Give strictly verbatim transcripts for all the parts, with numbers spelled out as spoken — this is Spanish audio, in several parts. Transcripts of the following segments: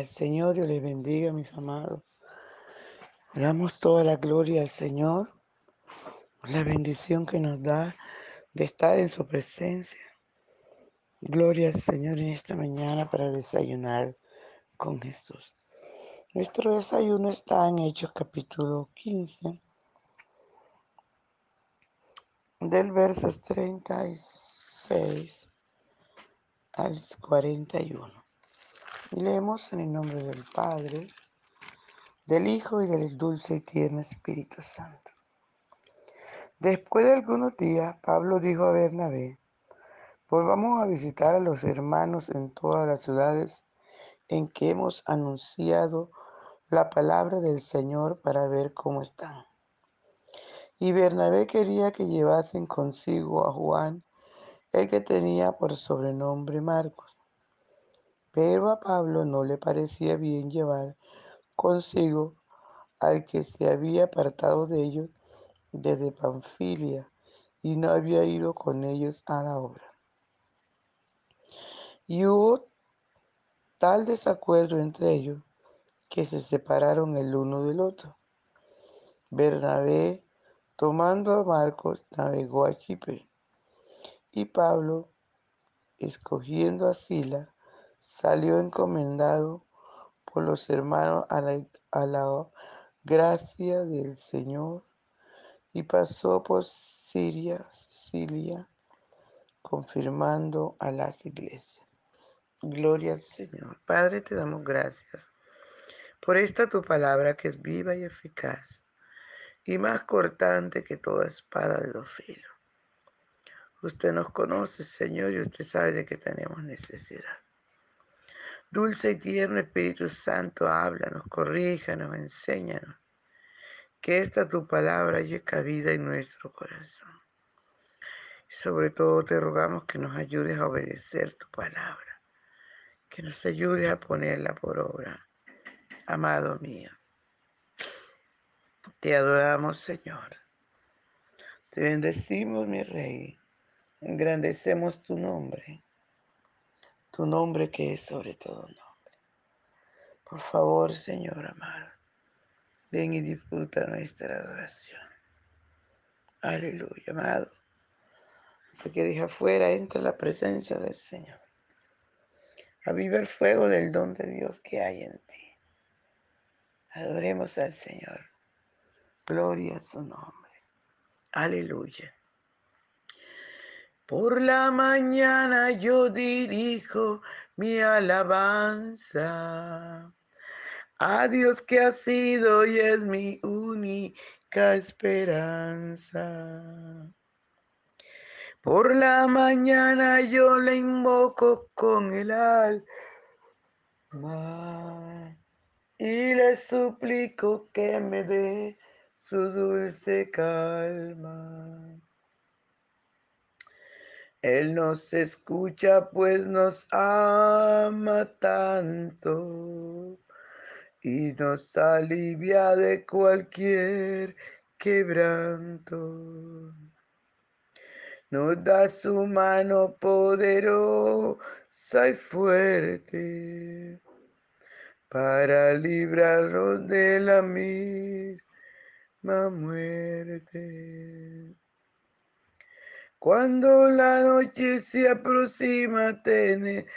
al Señor, yo les bendiga, mis amados. Le damos toda la gloria al Señor, la bendición que nos da de estar en su presencia. Gloria al Señor en esta mañana para desayunar con Jesús. Nuestro desayuno está en Hechos capítulo quince, del versos treinta y seis al cuarenta y uno. Y leemos en el nombre del Padre, del Hijo y del dulce y tierno Espíritu Santo. Después de algunos días, Pablo dijo a Bernabé: volvamos a visitar a los hermanos en todas las ciudades en que hemos anunciado la palabra del Señor para ver cómo están. Y Bernabé quería que llevasen consigo a Juan, el que tenía por sobrenombre Marcos. Pero a Pablo no le parecía bien llevar consigo al que se había apartado de ellos desde Panfilia y no había ido con ellos a la obra. Y hubo tal desacuerdo entre ellos que se separaron el uno del otro. Bernabé, tomando a Marcos, navegó a Chipre, y Pablo, escogiendo a Sila, salió encomendado por los hermanos a la, a la gracia del Señor, y pasó por Siria, Sicilia, confirmando a las iglesias. Gloria al Señor. Padre, te damos gracias por esta tu palabra, que es viva y eficaz y más cortante que toda espada de dos filos. Usted nos conoce, Señor, y usted sabe de que tenemos necesidad. Dulce y tierno Espíritu Santo, háblanos, corríjanos, enséñanos. Que esta tu palabra haya cabida en nuestro corazón. Sobre todo te rogamos que nos ayudes a obedecer tu palabra. Que nos ayudes a ponerla por obra. Amado mío, te adoramos, Señor. Te bendecimos, mi Rey. Engrandecemos tu nombre. Tu nombre que es sobre todo nombre. Por favor, Señor amado, ven y disfruta nuestra adoración. Aleluya, amado. Te que deja afuera, entra en la presencia del Señor. Aviva el fuego del don de Dios que hay en ti. Adoremos al Señor. Gloria a su nombre. Aleluya. Por la mañana yo dirijo mi alabanza a Dios, que ha sido y es mi única esperanza. Por la mañana yo le invoco con el alma y le suplico que me dé su dulce calma. Él nos escucha, pues nos ama tanto, y nos alivia de cualquier quebranto. Nos da su mano poderosa y fuerte para librarnos de la misma muerte. Cuando la noche se aproxima tenebrosa,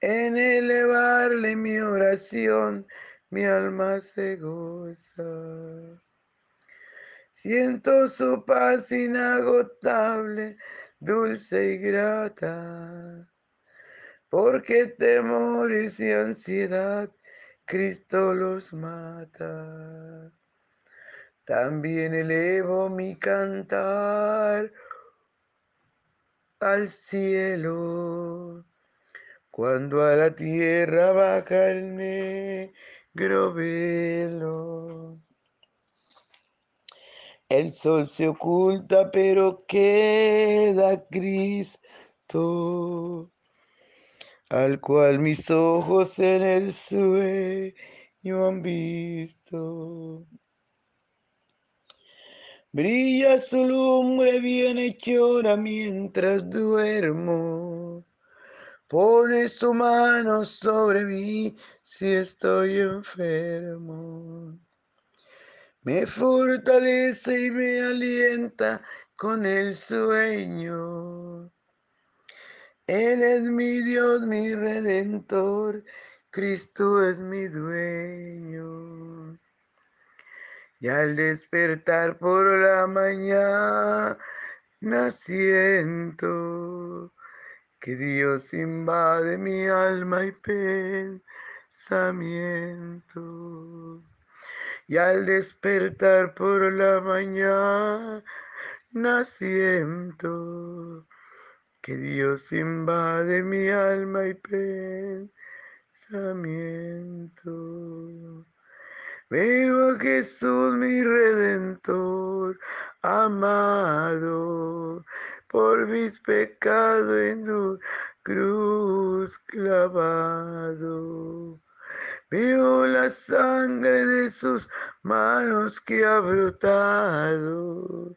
en elevarle mi oración, mi alma se goza. Siento su paz inagotable, dulce y grata, porque temores y ansiedad Cristo los mata. También elevo mi cantar al cielo, cuando a la tierra baja el negro velo. El sol se oculta, pero queda Cristo, al cual mis ojos en el sueño han visto. Brilla su lumbre bienhechora mientras duermo, Pones tu mano sobre mí si estoy enfermo. Me fortalece y me alienta con el sueño. Él es mi Dios, mi Redentor, Cristo es mi dueño. Y al despertar por la mañana siento que Dios invade mi alma y pensamiento. Y al despertar por la mañana siento que Dios invade mi alma y pensamiento. Veo a Jesús, mi Redentor amado, por mis pecados en tu cruz clavado. Veo la sangre de sus manos que ha brotado.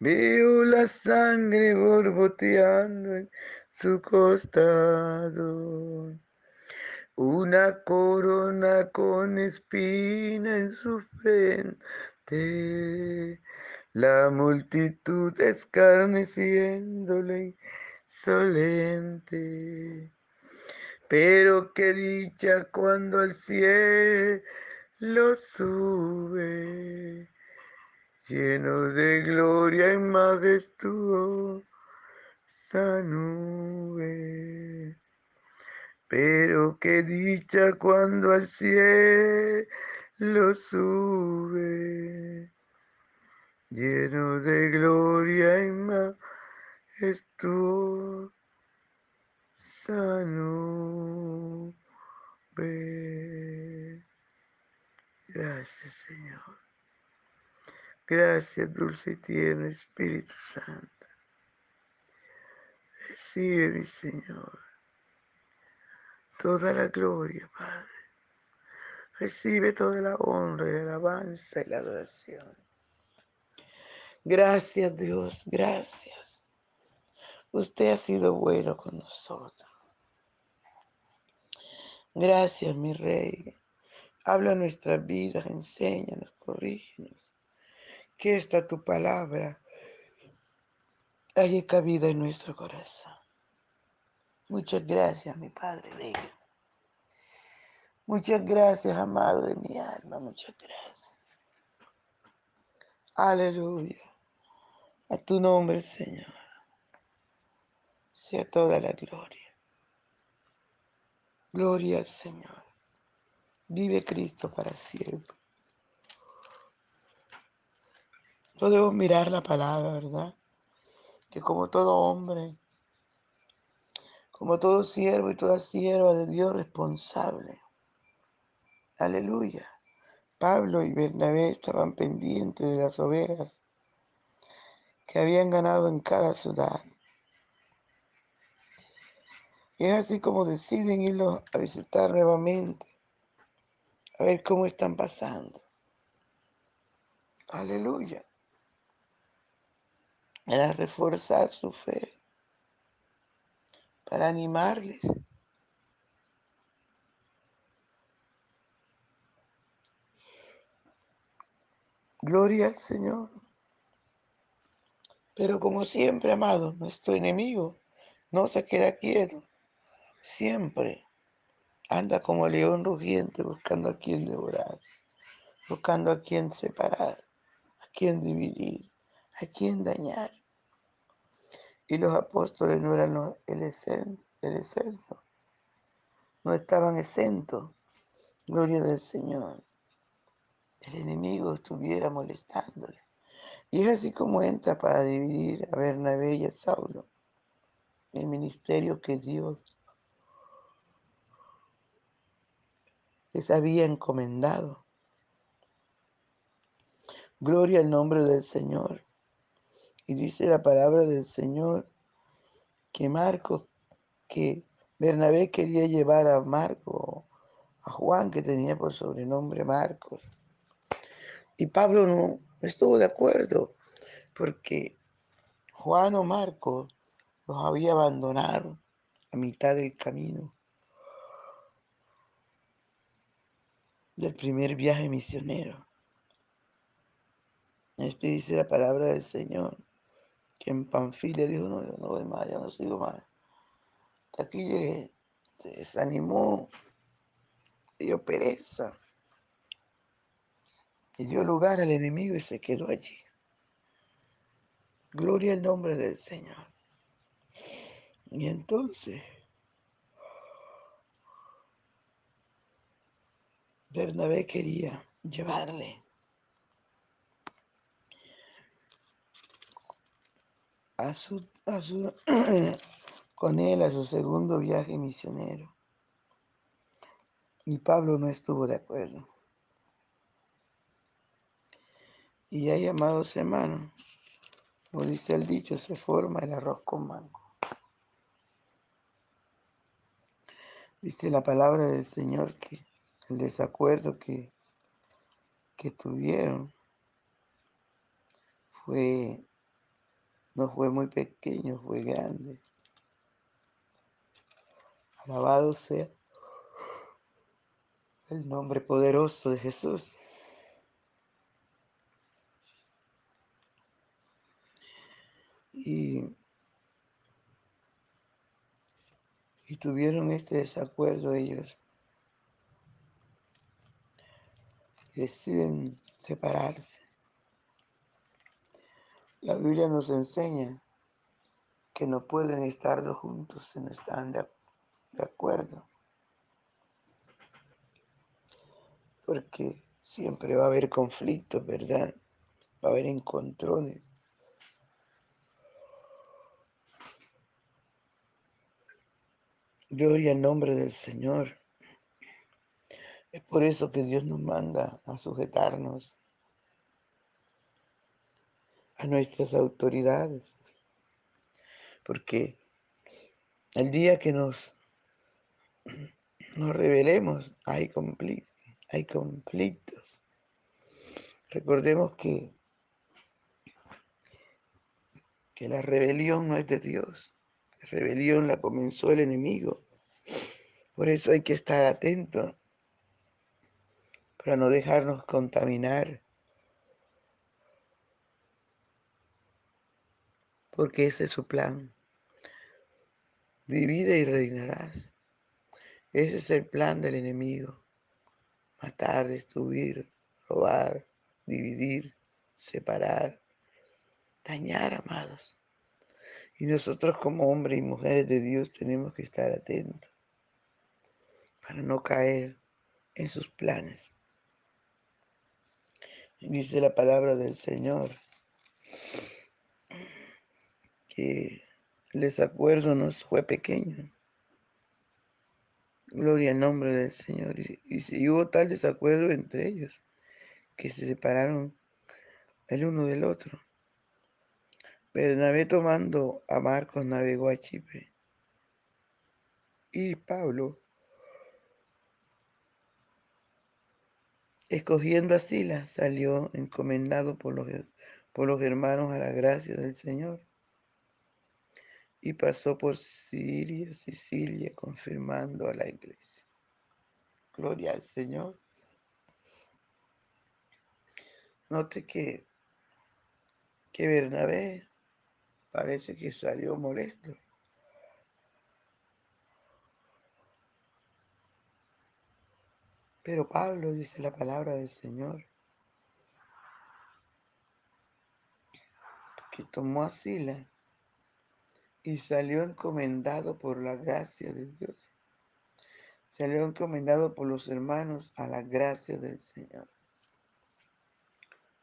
Veo la sangre borboteando en su costado. Una corona con espina en su frente. La multitud escarneciéndole insolente. Pero qué dicha cuando al cielo sube, lleno de gloria y majestuosa nube. Pero qué dicha cuando al cielo sube, lleno de gloria y majestuosa nube. Gracias, Señor. Gracias, dulce y tierno Espíritu Santo. Recibe, mi Señor, toda la gloria, Padre. Recibe toda la honra, la alabanza y la adoración. Gracias, Dios, gracias. Usted ha sido bueno con nosotros. Gracias, mi Rey. Habla nuestras vidas, enséñanos, corrígenos. Que esta tu palabra haya cabida en nuestro corazón. Muchas gracias, mi Padre bello. Muchas gracias, amado de mi alma. Muchas gracias. Aleluya. A tu nombre, Señor, sea toda la gloria. Gloria al Señor. Vive Cristo para siempre. No debo mirar la palabra, ¿verdad? Que como todo hombre, como todo siervo y toda sierva de Dios responsable. Aleluya. Pablo y Bernabé estaban pendientes de las ovejas que habían ganado en cada ciudad. Y es así como deciden irlos a visitar nuevamente, a ver cómo están pasando. Aleluya. Era reforzar su fe, para animarles. Gloria al Señor. Pero como siempre, amado, nuestro enemigo no se queda quieto. Siempre anda como león rugiente buscando a quien devorar, buscando a quien separar, a quien dividir, a quien dañar. Y los apóstoles no eran el exento, no estaban exentos. Gloria del Señor. El enemigo estuviera molestándole. Y es así como entra para dividir a Bernabé y a Saulo, el ministerio que Dios les había encomendado. Gloria al nombre del Señor. Y dice la palabra del Señor que Marcos, que Bernabé quería llevar a Marco, a Juan, que tenía por sobrenombre Marcos. Y Pablo no estuvo de acuerdo, porque Juan o Marcos los había abandonado a mitad del camino del primer viaje misionero. Este dice la palabra del Señor, que en Panfilia dijo, no, yo no voy más, yo no sigo más. Hasta aquí llegué, se desanimó, dio pereza, y dio lugar al enemigo y se quedó allí. Gloria al nombre del Señor. Y entonces, Bernabé quería llevarle a su, a su con él a su segundo viaje misionero. Y Pablo no estuvo de acuerdo. Y ahí, amados hermanos, como dice el dicho, se forma el arroz con mango. Dice la palabra del Señor que el desacuerdo que, que tuvieron fue, no fue muy pequeño, fue grande. Alabado sea el nombre poderoso de Jesús. Y, y tuvieron este desacuerdo ellos. Deciden separarse. La Biblia nos enseña que no pueden estar los juntos si no están de, de acuerdo. Porque siempre va a haber conflictos, ¿verdad? Va a haber encontrones. Gloria al nombre del Señor. Es por eso que Dios nos manda a sujetarnos a nuestras autoridades. Porque el día que nos, nos rebelemos, hay conflictos. Hay conflictos. Recordemos que, que la rebelión no es de Dios. La rebelión la comenzó el enemigo. Por eso hay que estar atentos para no dejarnos contaminar. Porque ese es su plan. Divide y reinarás. Ese es el plan del enemigo. Matar, destruir, robar, dividir, separar, dañar, amados. Y nosotros como hombres y mujeres de Dios tenemos que estar atentos para no caer en sus planes. Y dice la palabra del Señor que el desacuerdo no fue pequeño. Gloria al nombre del Señor. Y, y, y hubo tal desacuerdo entre ellos que se separaron el uno del otro. Bernabé, tomando a Marcos, navegó a Chipre. Y Pablo, escogiendo a Silas, salió encomendado por los, por los hermanos a la gracia del Señor. Y pasó por Siria, Sicilia, confirmando a la iglesia. Gloria al Señor. Note que, que Bernabé parece que salió molesto. Pero Pablo, dice la palabra del Señor, que tomó a Silas, y salió encomendado por la gracia de Dios. Salió encomendado por los hermanos a la gracia del Señor.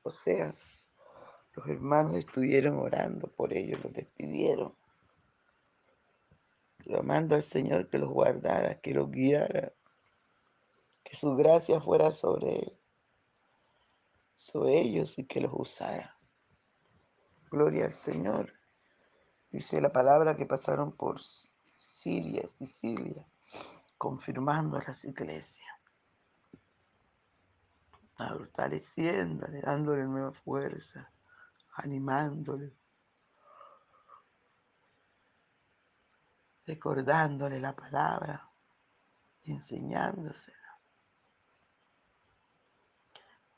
O sea, los hermanos estuvieron orando por ellos, los despidieron, clamando al Señor que los guardara, que los guiara, que su gracia fuera sobre él, sobre ellos y que los usara. Gloria al Señor. Dice la palabra que pasaron por Siria, Sicilia, confirmando a las iglesias, fortaleciéndole, dándole nueva fuerza, animándole. recordándole la palabra, enseñándosela.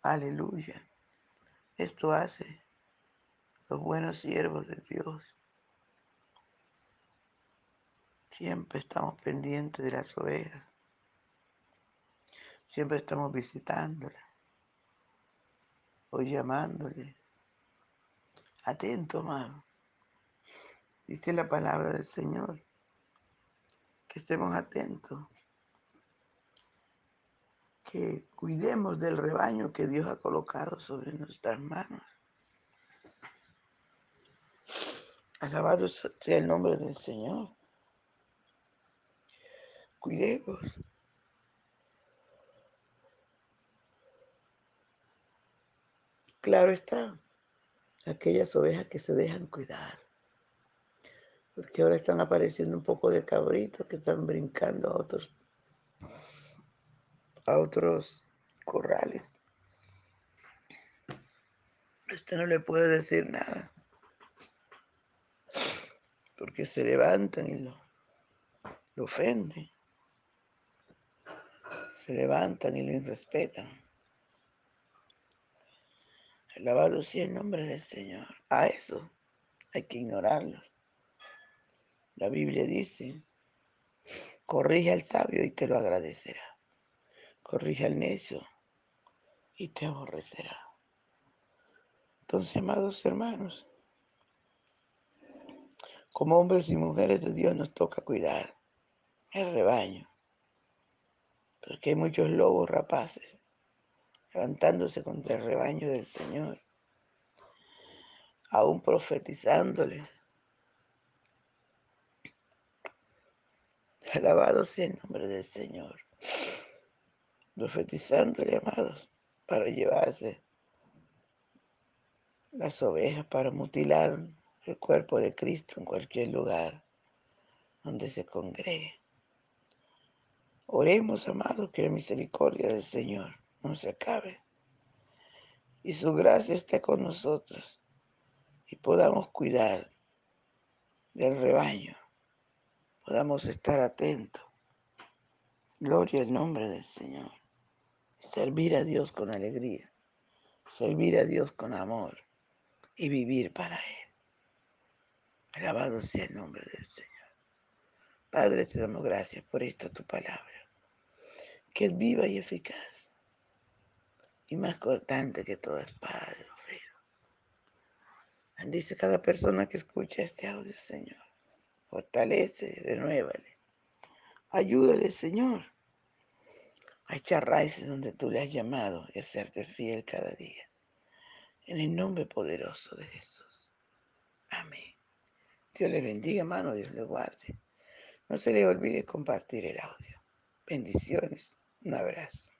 Aleluya. Esto hace los buenos siervos de Dios. Siempre estamos pendientes de las ovejas. Siempre estamos visitándolas o llamándoles. Atento, hermano. Dice la palabra del Señor que estemos atentos, que cuidemos del rebaño que Dios ha colocado sobre nuestras manos. Alabado sea el nombre del Señor. Cuidemos. Claro está, aquellas ovejas que se dejan cuidar, porque ahora están apareciendo un poco de cabritos que están brincando a otros, a otros corrales. Usted no le puede decir nada, porque se levantan y lo, lo ofenden, se levantan y lo irrespetan. Alabado sea el nombre del Señor. A eso hay que ignorarlos. La Biblia dice, corrige al sabio y te lo agradecerá. Corrige al necio y te aborrecerá. Entonces, amados hermanos, como hombres y mujeres de Dios nos toca cuidar el rebaño, porque hay muchos lobos rapaces levantándose contra el rebaño del Señor, aún profetizándole. Alabado sea el nombre del Señor. Profetizándole, amados, para llevarse las ovejas, para mutilar el cuerpo de Cristo en cualquier lugar donde se congregue. Oremos, amados, que la misericordia del Señor no se acabe y su gracia esté con nosotros y podamos cuidar del rebaño, podamos estar atentos. Gloria al nombre del Señor. Servir a Dios con alegría, servir a Dios con amor y vivir para Él. Alabado sea el nombre del Señor. Padre, te damos gracias por esta tu palabra, que es viva y eficaz, y más cortante que toda espada de dos filos. Bendice cada persona que escucha este audio, Señor. Fortalece, renuévale. Ayúdale, Señor, a echar raíces donde tú le has llamado y a serte fiel cada día. En el nombre poderoso de Jesús. Amén. Dios le bendiga, hermano, Dios le guarde. No se le olvide compartir el audio. Bendiciones. Un abrazo.